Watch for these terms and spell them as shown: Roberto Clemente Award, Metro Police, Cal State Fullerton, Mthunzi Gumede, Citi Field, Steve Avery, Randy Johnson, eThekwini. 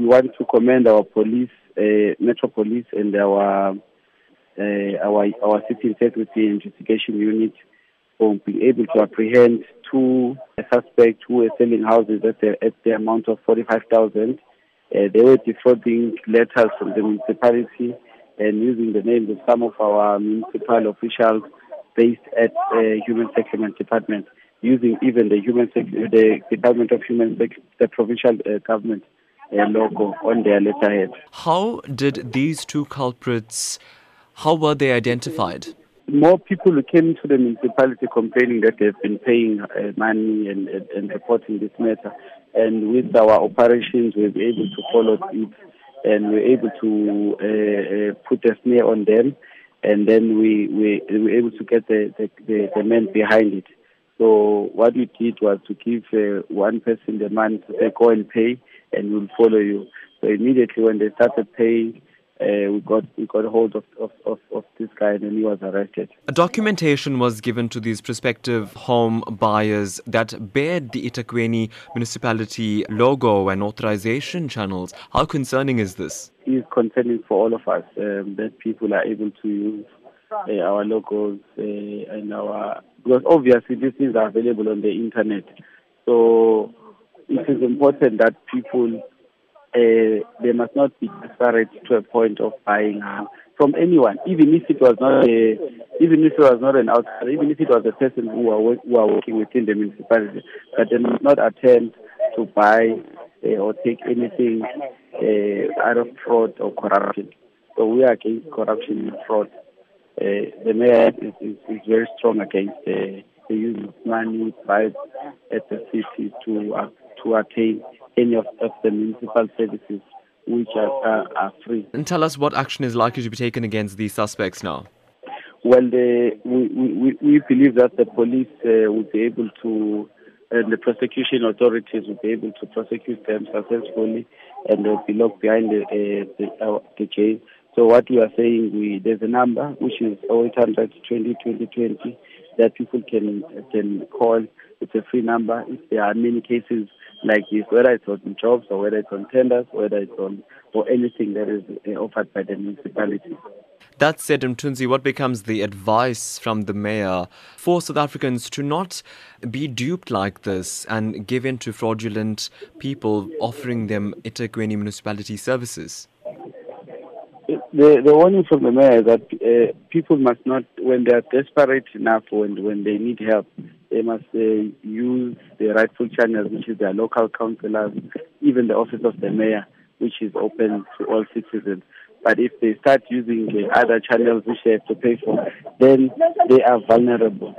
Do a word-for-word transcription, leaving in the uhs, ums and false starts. we want to commend our police, uh, Metro Police, and our uh, our our City Integrity and Investigation Unit for being able to apprehend two suspects who were selling houses at the, at the amount of forty-five thousand. Uh, they were defrauding letters from the municipality and using the names of some of our municipal officials based at uh, Human Settlements Department, using even the Human Sec the Department of Human Sec the provincial uh, government uh, logo on their letterhead. How did these two culprits? How were they identified? More people who came to the municipality complaining that they've been paying uh, money and, and, and reporting this matter. And with our operations, we were able to follow it, and we were able to uh, uh, put a snare on them. And then we, we, we were able to get the, the, the, the men behind it. So what we did was to give uh, one person the money to say, go and pay, and we'll follow you. So immediately when they started paying, Uh, we got we got hold of, of, of, of this guy, and he was arrested. A documentation was given to these prospective home buyers that bared the eThekwini municipality logo and authorization channels. How concerning is this? It is concerning for all of us um, that people are able to use uh, our logos uh, and our... Because obviously these things are available on the internet. So it is important that people... Uh, they must not be desperate to a point of buying uh, from anyone, even if it was not a, even if it was not an outsider, even if it was a person who are who are working within the municipality. But they must not attempt to buy uh, or take anything uh, out of fraud or corruption. So we are against corruption and fraud. Uh, the mayor is, is, is very strong against uh, the use of money by at the city to uh, to attain any of, of the municipal services which are, are, are free. And tell us what action is likely to be taken against these suspects now. Well, the, we, we, we believe that the police uh, will be able to, and the prosecution authorities will be able to prosecute them successfully, and they'll be locked behind the, uh, the, uh, the jail. So what we are saying, we, there's a number, which is oh eight hundred twenty twenty twenty, that people can can call. It's a free number. If there are many cases like this, whether it's on jobs or whether it's on tenders, whether it's on or anything that is offered by the municipality. That said, Mthunzi, what becomes the advice from the mayor for South Africans to not be duped like this and give in to fraudulent people offering them eThekwini municipality services? The, the warning from the mayor is that uh, people must not, when they are desperate enough, when, when they need help, they must uh, use the rightful channels, which is their local councillors, even the office of the mayor, which is open to all citizens. But if they start using the other channels which they have to pay for, then they are vulnerable.